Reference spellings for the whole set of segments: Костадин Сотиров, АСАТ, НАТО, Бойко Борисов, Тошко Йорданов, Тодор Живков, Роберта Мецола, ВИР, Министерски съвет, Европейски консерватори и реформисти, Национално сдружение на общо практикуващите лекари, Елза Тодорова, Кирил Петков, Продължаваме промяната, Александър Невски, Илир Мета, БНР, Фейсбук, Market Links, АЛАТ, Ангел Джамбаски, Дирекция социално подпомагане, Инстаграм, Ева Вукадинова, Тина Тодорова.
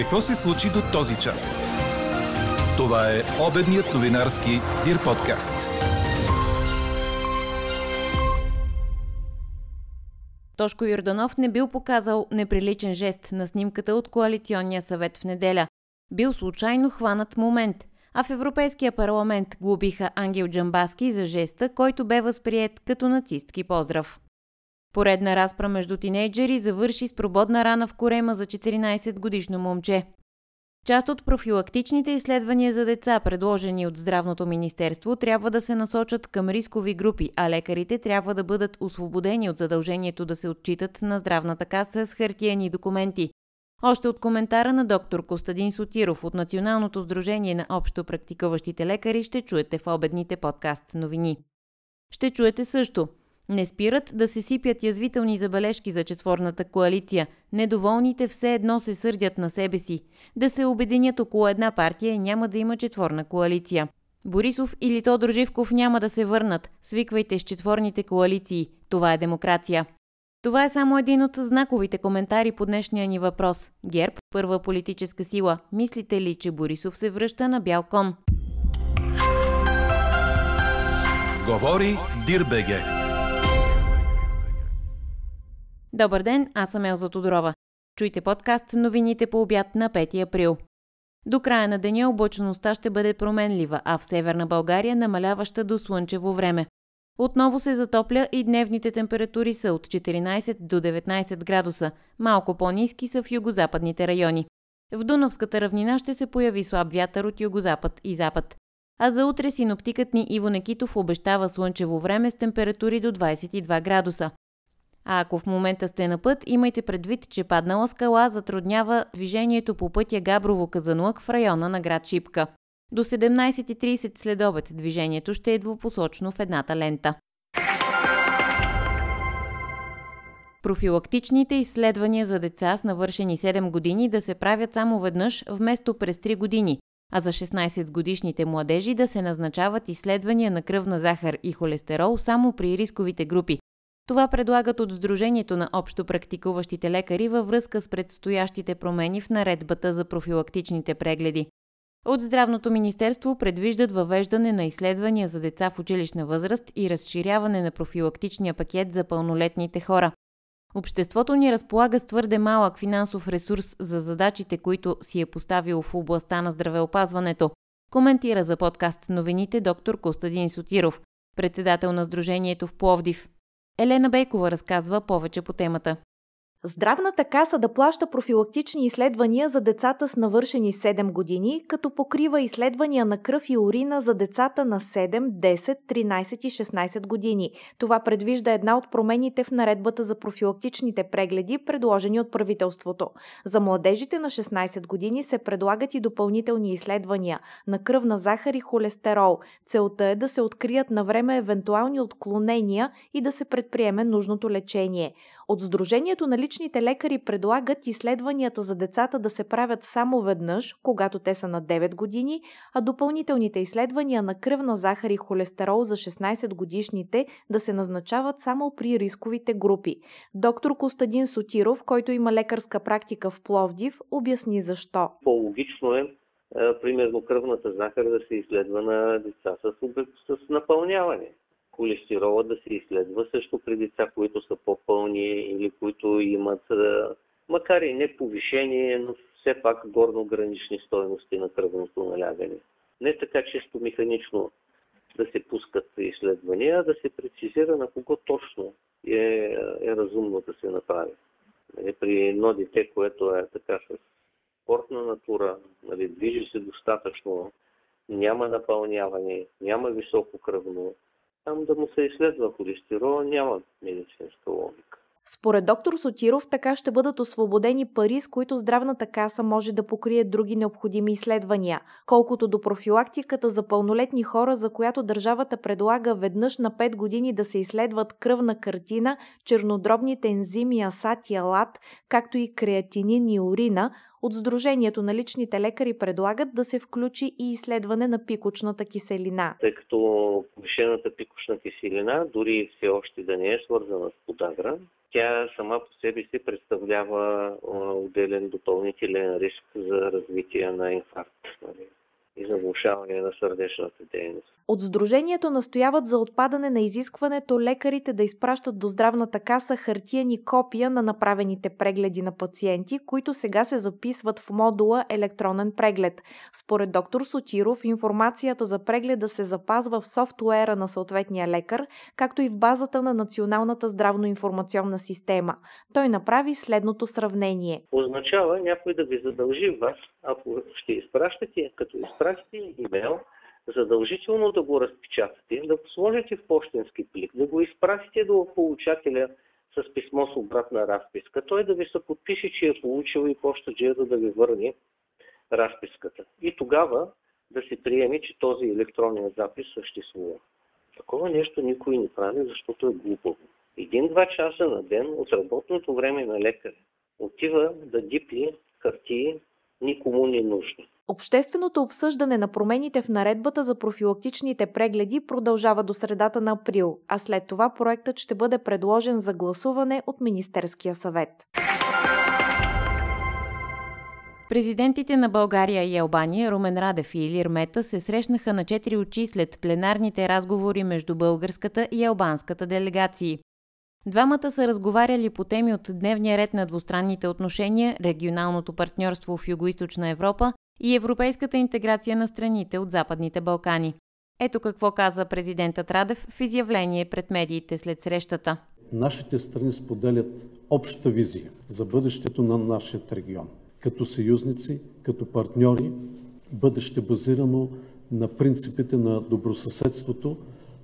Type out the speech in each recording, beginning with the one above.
Какво се случи до този час? Това е обедният новинарски ВИР подкаст. Тошко Йорданов не бил показал неприличен жест на снимката от коалиционния съвет в неделя. Бил случайно хванат момент. А в Европейския парламент глобиха Ангел Джамбаски за жеста, който бе възприет като нацистки поздрав. Поредна разпра между тинейджери завърши с прободна рана в корема за 14-годишно момче. Част от профилактичните изследвания за деца, предложени от Здравното министерство, трябва да се насочат към рискови групи, а лекарите трябва да бъдат освободени от задължението да се отчитат на Здравната каса с хартиени документи. Още от коментара на доктор Костадин Сотиров от Националното сдружение на общо практикуващите лекари ще чуете в обедните подкаст новини. Ще чуете също: не спират да се сипят язвителни забележки за четворната коалиция. Недоволните все едно се сърдят на себе си. Да се обединят около една партия и няма да има четворна коалиция. Борисов или Тодор Живков няма да се върнат. Свиквайте с четворните коалиции. Това е демокрация. Това е само един от знаковите коментари по днешния ни въпрос. ГЕРБ, първа политическа сила. Мислите ли, че Борисов се връща на бял кон? Говори Дирбеге. Добър ден, аз съм Елза Тодорова. Чуйте подкаст новините по обяд на 5 април. До края на деня облачността ще бъде променлива, а в Северна България намаляваща до слънчево време. Отново се затопля и дневните температури са от 14 до 19 градуса. Малко по-ниски са в югозападните райони. В Дунавската равнина ще се появи слаб вятър от югозапад и запад. А за утре синоптикът ни Иво Некитов обещава слънчево време с температури до 22 градуса. А ако в момента сте на път, имайте предвид, че паднала скала затруднява движението по пътя Габрово-Казанлък в района на град Шипка. До 17:30 следобед движението ще е двупосочно в едната лента. Профилактичните изследвания за деца с навършени 7 години да се правят само веднъж вместо през 3 години, а за 16-годишните младежи да се назначават изследвания на кръвна захар и холестерол само при рисковите групи. Това предлагат от Сдружението на общо практикуващите лекари във връзка с предстоящите промени в наредбата за профилактичните прегледи. От Здравното министерство предвиждат въвеждане на изследвания за деца в училищна възраст и разширяване на профилактичния пакет за пълнолетните хора. Обществото ни разполага с твърде малък финансов ресурс за задачите, които си е поставило в областта на здравеопазването, коментира за подкаст новините доктор Костадин Сотиров, председател на Сдружението в Пловдив. Елена Бейкова разказва повече по темата. Здравната каса да плаща профилактични изследвания за децата с навършени 7 години, като покрива изследвания на кръв и урина за децата на 7, 10, 13 и 16 години. Това предвижда една от промените в наредбата за профилактичните прегледи, предложени от правителството. За младежите на 16 години се предлагат и допълнителни изследвания на кръвна захар и холестерол. Целта е да се открият на време евентуални отклонения и да се предприеме нужното лечение. От Сдружението на личните лекари предлагат изследванията за децата да се правят само веднъж, когато те са на 9 години, а допълнителните изследвания на кръвна захар и холестерол за 16-годишните да се назначават само при рисковите групи. Доктор Костадин Сотиров, който има лекарска практика в Пловдив, обясни защо. По-логично е, примерно, кръвната захар да се изследва на деца с напълняване. Холестерола да се изследва също при деца, които са по-пълни или които имат, макар и не повишение, но все пак горно-гранични стойности на кръвното налягане. Не така чисто механично да се пускат изследвания, а да се прецизира на кого точно е разумно да се направи. При едно дете, което е така с спортна натура, движи се достатъчно, няма напълняване, няма високо кръвно, там да му се изследва холестерол, няма медицинска логика. Според доктор Сотиров, така ще бъдат освободени пари, с които Здравната каса може да покрие други необходими изследвания. Колкото до профилактиката за пълнолетни хора, за която държавата предлага веднъж на 5 години да се изследват кръвна картина, чернодробните ензими АСАТ и АЛАТ, както и креатинин и урина, от Сдружението на личните лекари предлагат да се включи и изследване на пикочната киселина. Тъй като повишената пикочна киселина, дори все още да не е свързана с подагра, тя сама по себе си представлява отделен допълнителен риск за развитие на инфаркт и за влошаване на сърдечната дейност. От Сдружението настояват за отпадане на изискването лекарите да изпращат до Здравната каса хартиени копия на направените прегледи на пациенти, които сега се записват в модула електронен преглед. Според доктор Сотиров, информацията за прегледа се запазва в софтуера на съответния лекар, както и в базата на Националната здравно-информационна система. Той направи следното сравнение. Означава някой да ви задължи вас, ако ще изпращате, като изпратите имейл, задължително да го разпечатате, да сложите в пощенски плик, да го изпратите до получателя с писмо с обратна разписка. Той да ви се подпише, че е получил и пощаджията да ви върне разписката. И тогава да се приеме, че този електронен запис съществува. Такова нещо никой не прави, защото е глупо. 1-2 часа на ден от работното време на лекаря отива да дипли хартии, никому не нужно. Общественото обсъждане на промените в наредбата за профилактичните прегледи продължава до средата на април, а след това проектът ще бъде предложен за гласуване от Министерския съвет. Президентите на България и Албания, Румен Радев и Илир Мета, се срещнаха на 4 очи след пленарните разговори между българската и албанската делегации. Двамата са разговаряли по теми от дневния ред на двустранните отношения, регионалното партньорство в Югоизточна Европа и европейската интеграция на страните от Западните Балкани. Ето какво каза президентът Радев в изявление пред медиите след срещата. Нашите страни споделят обща визия за бъдещето на нашия регион. Като съюзници, като партньори, бъдеще базирано на принципите на добросъседството,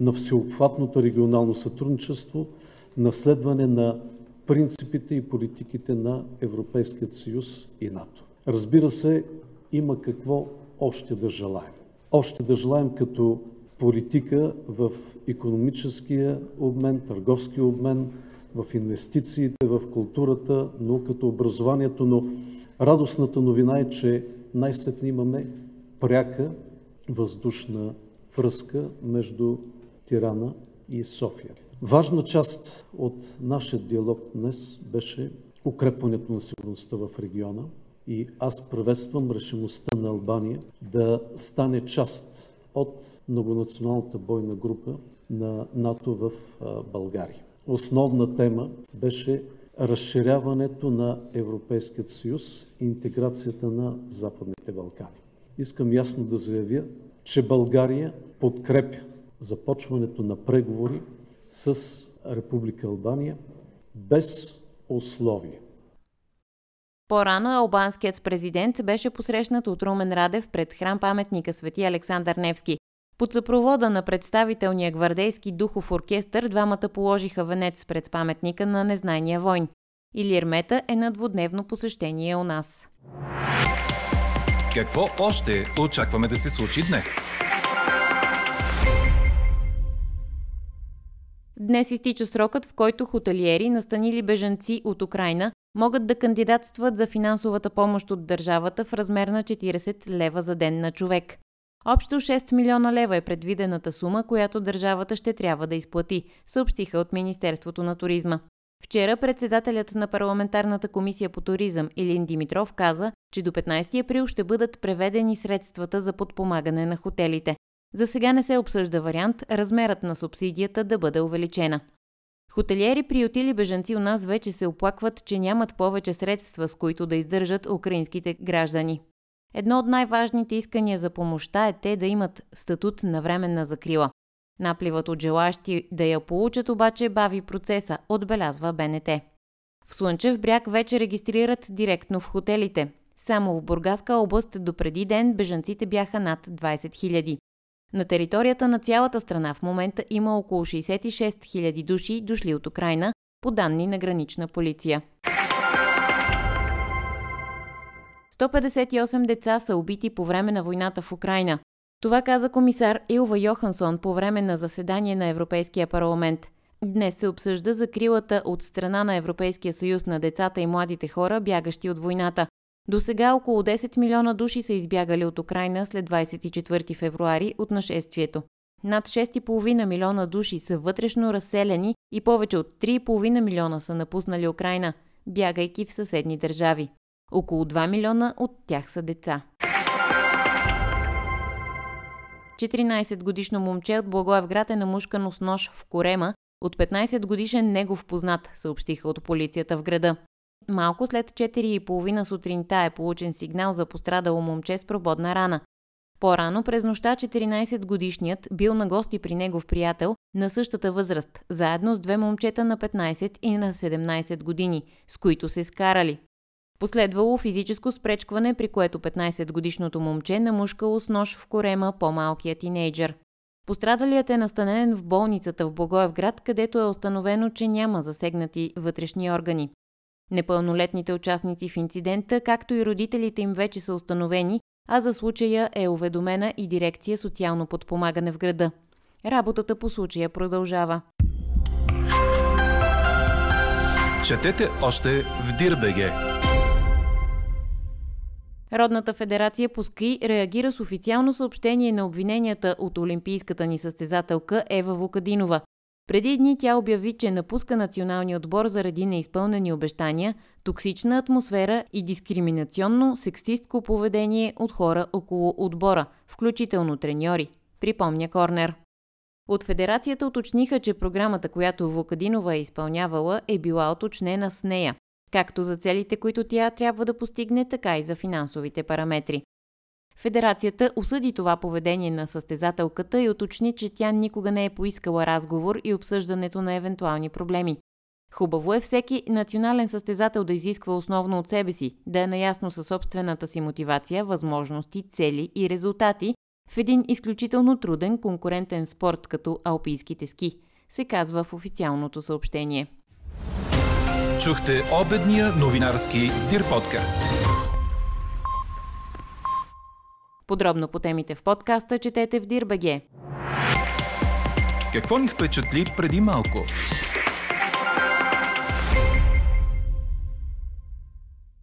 на всеобхватното регионално сътрудничество, наследване на принципите и политиките на Европейския съюз и НАТО. Разбира се, има какво още да желаем. Още да желаем като политика в икономическия обмен, търговския обмен, в инвестициите, в културата, науката, образованието, но радостната новина е, че най-сетне имаме пряка въздушна връзка между Тирана и София. Важна част от нашия диалог днес беше укрепването на сигурността в региона и аз приветствам решимостта на Албания да стане част от многонационалната бойна група на НАТО в България. Основна тема беше разширяването на Европейския съюз и интеграцията на Западните Балкани. Искам ясно да заявя, че България подкрепя започването на преговори с Република Албания без условие. По-рано албанският президент беше посрещнат от Румен Радев пред храм-паметника Свети Александър Невски. Под съпровода на представителния гвардейски духов оркестър двамата положиха венец пред паметника на незнайния войн. Илир Мета е на двудневно посещение у нас. Какво още очакваме да се случи днес? Днес изтича срокът, в който хотелиери, настанили бежанци от Украйна, могат да кандидатстват за финансовата помощ от държавата в размер на 40 лева за ден на човек. Общо 6 милиона лева е предвидената сума, която държавата ще трябва да изплати, съобщиха от Министерството на туризма. Вчера председателят на Парламентарната комисия по туризъм Илиан Димитров каза, че до 15 април ще бъдат преведени средствата за подпомагане на хотелите. За сега не се обсъжда вариант размерът на субсидията да бъде увеличена. Хотелиери, приютили бежанци у нас, вече се оплакват, че нямат повече средства, с които да издържат украинските граждани. Едно от най-важните искания за помощта е те да имат статут на временна закрила. Напливът от желащи да я получат обаче бави процеса, отбелязва БНТ. В Слънчев бряг вече регистрират директно в хотелите. Само в Бургаска област допреди ден бежанците бяха над 20 000. На територията на цялата страна в момента има около 66 000 души, дошли от Украйна, по данни на гранична полиция. 158 деца са убити по време на войната в Украйна. Това каза комисар Елва Йохансон по време на заседание на Европейския парламент. Днес се обсъжда закрилата от страна на Европейския съюз на децата и младите хора, бягащи от войната. До сега около 10 милиона души са избягали от Украйна след 24 февруари от нашествието. Над 6,5 милиона души са вътрешно разселени и повече от 3,5 милиона са напуснали Украйна, бягайки в съседни държави. Около 2 милиона от тях са деца. 14-годишно момче от Благоевград е намушкано с нож в корема от 15-годишен негов познат, съобщиха от полицията в града. Малко след 4:30 сутринта е получен сигнал за пострадало момче с прободна рана. По-рано през нощта 14-годишният бил на гости при негов приятел на същата възраст, заедно с две момчета на 15 и на 17 години, с които се скарали. Последвало физическо спречкване, при което 15-годишното момче намушкало с нож в корема по-малкия тинейджър. Пострадалият е настанен в болницата в Благоевград, където е установено, че няма засегнати вътрешни органи. Непълнолетните участници в инцидента, както и родителите им, вече са установени, а за случая е уведомена и Дирекция социално подпомагане в града. Работата по случая продължава. Четете още в dir.bg. Родната федерация по ски реагира с официално съобщение на обвиненията от олимпийската ни състезателка Ева Вукадинова. Преди дни тя обяви, че напуска националния отбор заради неизпълнени обещания, токсична атмосфера и дискриминационно сексистко поведение от хора около отбора, включително треньори, припомня Корнер. От федерацията уточниха, че програмата, която Вукадинова е изпълнявала, е била уточнена с нея, както за целите, които тя трябва да постигне, така и за финансовите параметри. Федерацията осъди това поведение на състезателката и уточни, че тя никога не е поискала разговор и обсъждането на евентуални проблеми. Хубаво е всеки национален състезател да изисква основно от себе си, да е наясно със собствената си мотивация, възможности, цели и резултати в един изключително труден конкурентен спорт като алпийските ски, се казва в официалното съобщение. Чухте обедния новинарски Дир подкаст. Подробно по темите в подкаста четете в dir.bg. Какво ни впечатли преди малко?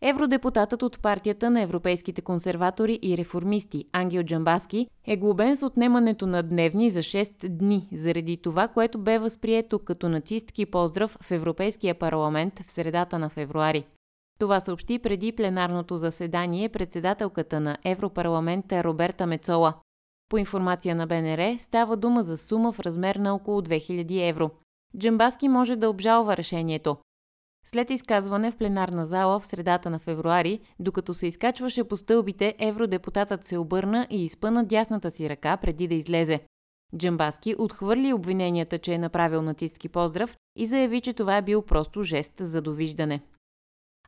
Евродепутатът от партията на европейските консерватори и реформисти Ангел Джамбаски е глобен с отнемането на дневни за 6 дни заради това, което бе възприето като нацистки поздрав в Европейския парламент в средата на февруари. Това съобщи преди пленарното заседание председателката на Европарламента Роберта Мецола. По информация на БНР става дума за сума в размер на около 2000 евро. Джамбаски може да обжалва решението. След изказване в пленарна зала в средата на февруари, докато се изкачваше по стълбите, евродепутатът се обърна и изпъна дясната си ръка преди да излезе. Джамбаски отхвърли обвиненията, че е направил нацистки поздрав и заяви, че това е бил просто жест за довиждане.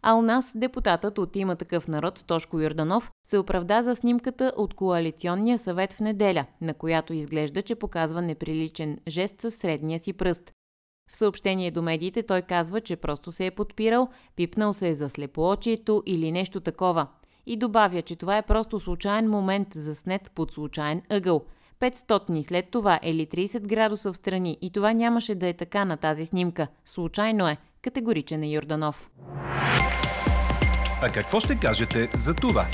А у нас депутатът от Има такъв народ Тошко Йорданов се оправда за снимката от коалиционния съвет в неделя, на която изглежда, че показва неприличен жест със средния си пръст. В съобщение до медиите той казва, че просто се е подпирал, пипнал се е за слепоочието или нещо такова. И добавя, че това е просто случайен момент, заснет под случайен ъгъл. 500 след това или 30 градуса в страни, и това нямаше да е така на тази снимка. Случайно е, категоричен е Йорданов. А какво ще кажете за това?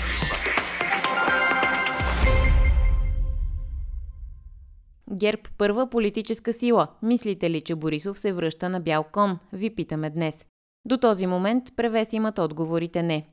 ГЕРБ първа политическа сила. Мислите ли, че Борисов се връща на бял кон? Ви питаме днес. До този момент превес имат отговорите не.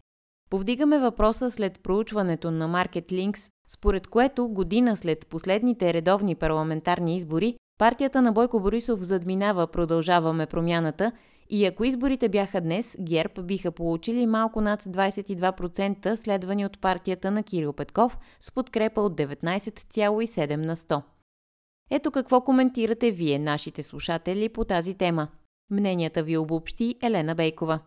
Повдигаме въпроса след проучването на Market Links, според което година след последните редовни парламентарни избори, партията на Бойко Борисов задминава Продължаваме промяната и ако изборите бяха днес, ГЕРБ биха получили малко над 22%, следвани от партията на Кирил Петков с подкрепа от 19,7%. Ето какво коментирате вие, нашите слушатели, по тази тема. Мненията ви обобщи Елена Бейкова.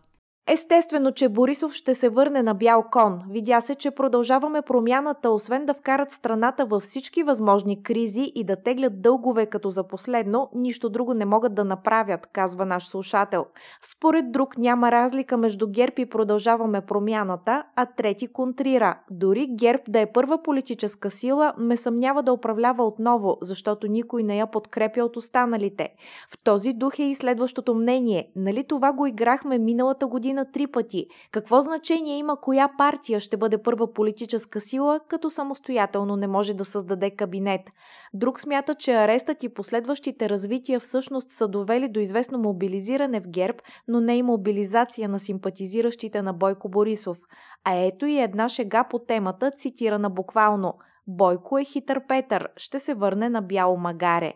Естествено, че Борисов ще се върне на бял кон. Видя се, че Продължаваме промяната, освен да вкарат страната във всички възможни кризи и да теглят дългове като за последно, нищо друго не могат да направят, казва наш слушател. Според друг няма разлика между ГЕРБ и Продължаваме промяната, а трети контрира. Дори ГЕРБ да е първа политическа сила, ме съмнява да управлява отново, защото никой не я подкрепя от останалите. В този дух е и следващото мнение. Нали това го играхме миналата година година 3 пъти. Какво значение има коя партия ще бъде първа политическа сила, като самостоятелно не може да създаде кабинет? Друг смята, че арестът и последващите развития всъщност са довели до известно мобилизиране в ГЕРБ, но не и мобилизация на симпатизиращите на Бойко Борисов. А ето и една шега по темата, цитирана буквално. Бойко е хитър Петър, ще се върне на бяло магаре.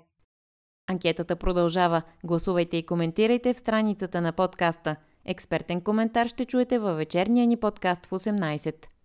Анкетата продължава. Гласувайте и коментирайте в страницата на подкаста. Експертен коментар ще чуете във вечерния ни подкаст в 18.